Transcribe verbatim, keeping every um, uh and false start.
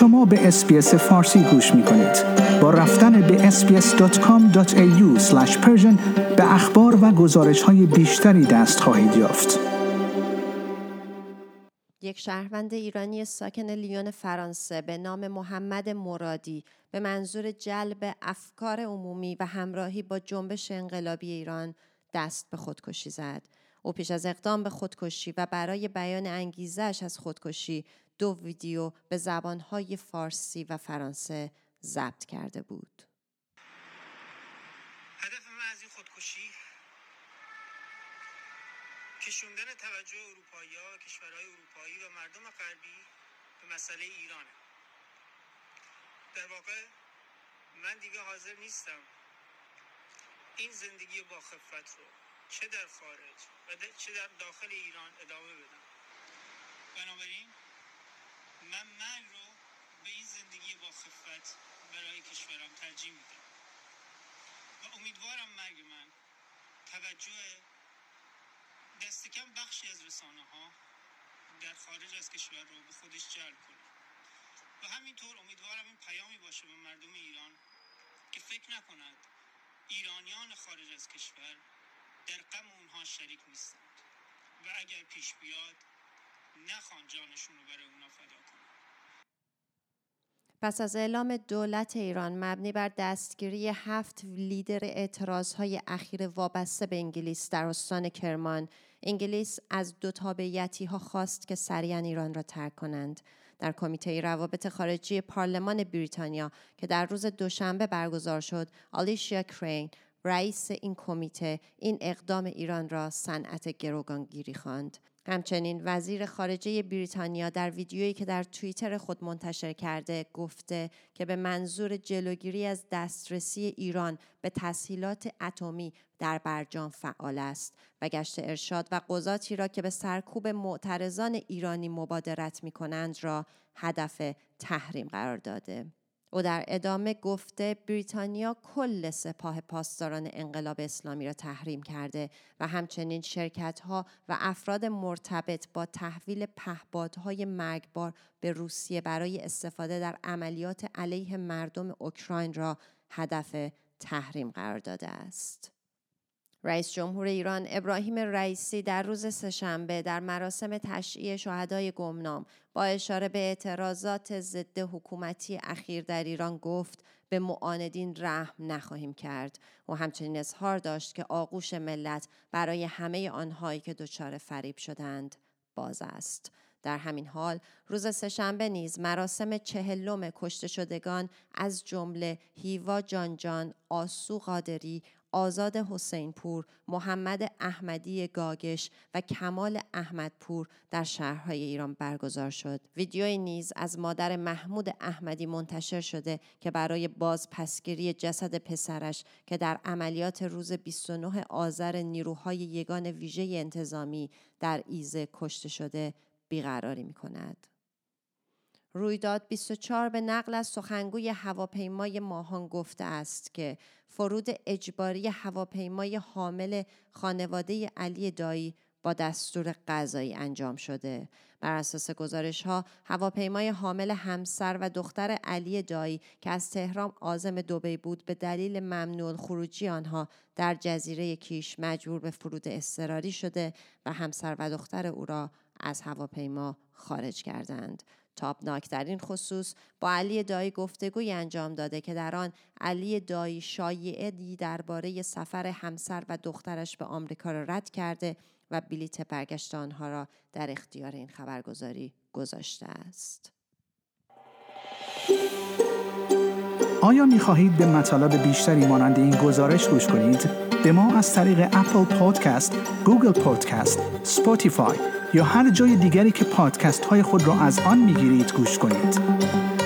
شما به اس‌بی‌اس فارسی گوش می‌کنید. با رفتن به اس بی اس دات کام دات ای یو اسلش پرشن به اخبار و گزارش‌های بیشتری دست خواهید یافت. یک شهروند ایرانی ساکن لیون فرانسه به نام محمد مرادی به منظور جلب افکار عمومی و همراهی با جنبش انقلابی ایران دست به خودکشی زد. او پیش از اقدام به خودکشی و برای بیان انگیزه‌اش از خودکشی دو ویدیو به زبان‌های فارسی و فرانسه ضبط کرده بود. هدف من از این خودکشی کشوندن توجه اروپایی‌ها، کشورهای اروپایی و مردم غربی به مسئله ایران. در واقع من دیگه حاضر نیستم این زندگی با خفت رو چه در خارج و چه در داخل ایران ادامه بدم. بنابراین من من رو به این زندگی با خفت برای کشورم ترجیح میدم و امیدوارم مرگ من توجه دست کم بخشی از رسانه ها در خارج از کشور رو به خودش جلب کنه و همینطور امیدوارم این پیامی باشه به مردم ایران که فکر نکنند ایرانیان خارج از کشور در غم اونها شریک نیستند و اگر پیش بیاد نخوان جانشون رو برای اونا فدا کنند. پس از اعلام دولت ایران مبنی بر دستگیری هفت لیدر اعتراض‌های اخیر وابسته به انگلیس در استان کرمان، انگلیس از دو تابعیتی‌ها خواست که سریعاً ایران را ترک کنند. در کمیته روابط خارجی پارلمان بریتانیا که در روز دوشنبه برگزار شد، آلیشیا کرین، رئیس این کمیته، این اقدام ایران را صنعت گروگانگیری خواند. همچنین وزیر خارجه بریتانیا در ویدیویی که در توییتر خود منتشر کرده گفته که به منظور جلوگیری از دسترسی ایران به تسهیلات اتمی در برجام فعال است و گشت ارشاد و قضاتی را که به سرکوب معترضان ایرانی مبادرت می‌کنند را هدف تحریم قرار داده. او در ادامه گفته بریتانیا کل سپاه پاسداران انقلاب اسلامی را تحریم کرده و همچنین شرکت‌ها و افراد مرتبط با تحویل پهپادهای مرگبار به روسیه برای استفاده در عملیات علیه مردم اوکراین را هدف تحریم قرار داده است. رئیس جمهور ایران ابراهیم رئیسی در روز سه‌شنبه در مراسم تشییع شهدای گمنام با اشاره به اعتراضات ضد حکومتی اخیر در ایران گفت به معاندین رحم نخواهیم کرد و همچنین اظهار داشت که آغوش ملت برای همه آنهایی که دچار فریب شدند باز است. در همین حال روز سه‌شنبه نیز مراسم چهلم کشته شدگان از جمله هیوا جانجان، آسو قادری، آزاد حسین پور، محمد احمدی گاگش و کمال احمدپور در شهرهای ایران برگزار شد. ویدیویی نیز از مادر محمود احمدی منتشر شده که برای بازپسگیری جسد پسرش که در عملیات روز بیست و نه آذر نیروهای یگان ویژه انتظامی در ایزه کشته شده بیقراری می‌کند. رویداد بیست و چهار به نقل از سخنگوی هواپیمای ماهان گفته است که فرود اجباری هواپیمای حامل خانواده علی دایی با دستور قضایی انجام شده. بر اساس گزارش‌ها هواپیمای حامل همسر و دختر علی دایی که از تهران عازم دبی بود به دلیل ممنوع خروجی آنها در جزیره کیش مجبور به فرود اضطراری شده و همسر و دختر او را از هواپیما خارج کردند. تابناک در این خصوص با علی دایی گفتگوی انجام داده که در آن علی دایی شایعه‌ای درباره سفر همسر و دخترش به آمریکا را رد کرده و بلیت برگشت آنها را در اختیار این خبرگزاری گذاشته است. آیا می‌خواهید به مطالب بیشتری مانند این گزارش گوش کنید؟ به ما از طریق اپل پادکست، گوگل پادکست، اسپاتیفای یا هر جای دیگری که پادکست های خود را از آن میگیرید گوش کنید.